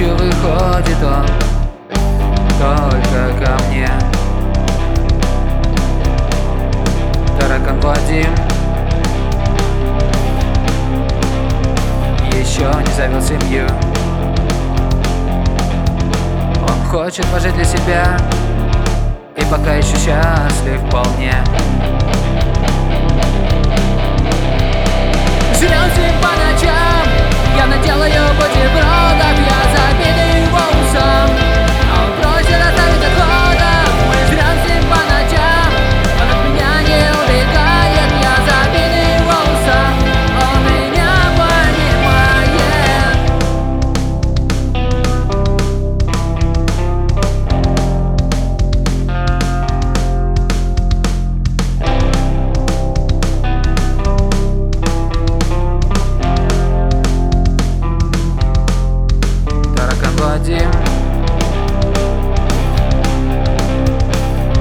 ночью выходит он только ко мне. Таракан Вадим еще не завел семью. Он хочет пожить для себя и пока еще счастлив вполне. Живем с ним по ночам, я наделаю бутербродов, я забил его усам, а он просит оставить отходов. Мы живем с ним по ночам, он от меня не убегает, я забил его усам, он меня понимает.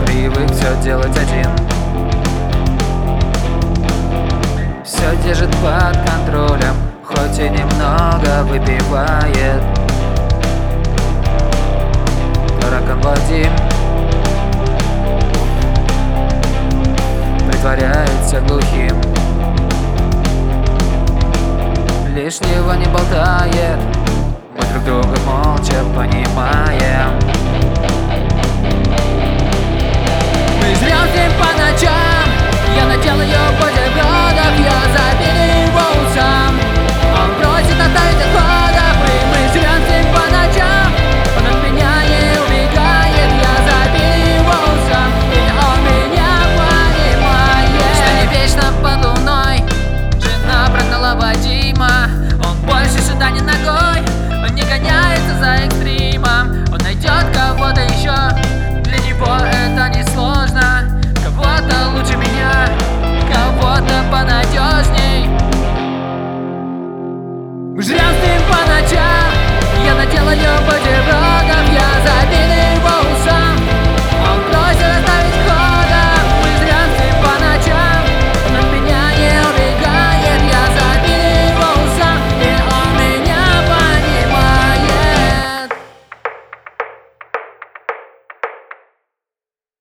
Привык все делать один, все держит под контролем, хоть и немного выпивает. Таракан Вадим притворяется глухим, лишнего не болтает.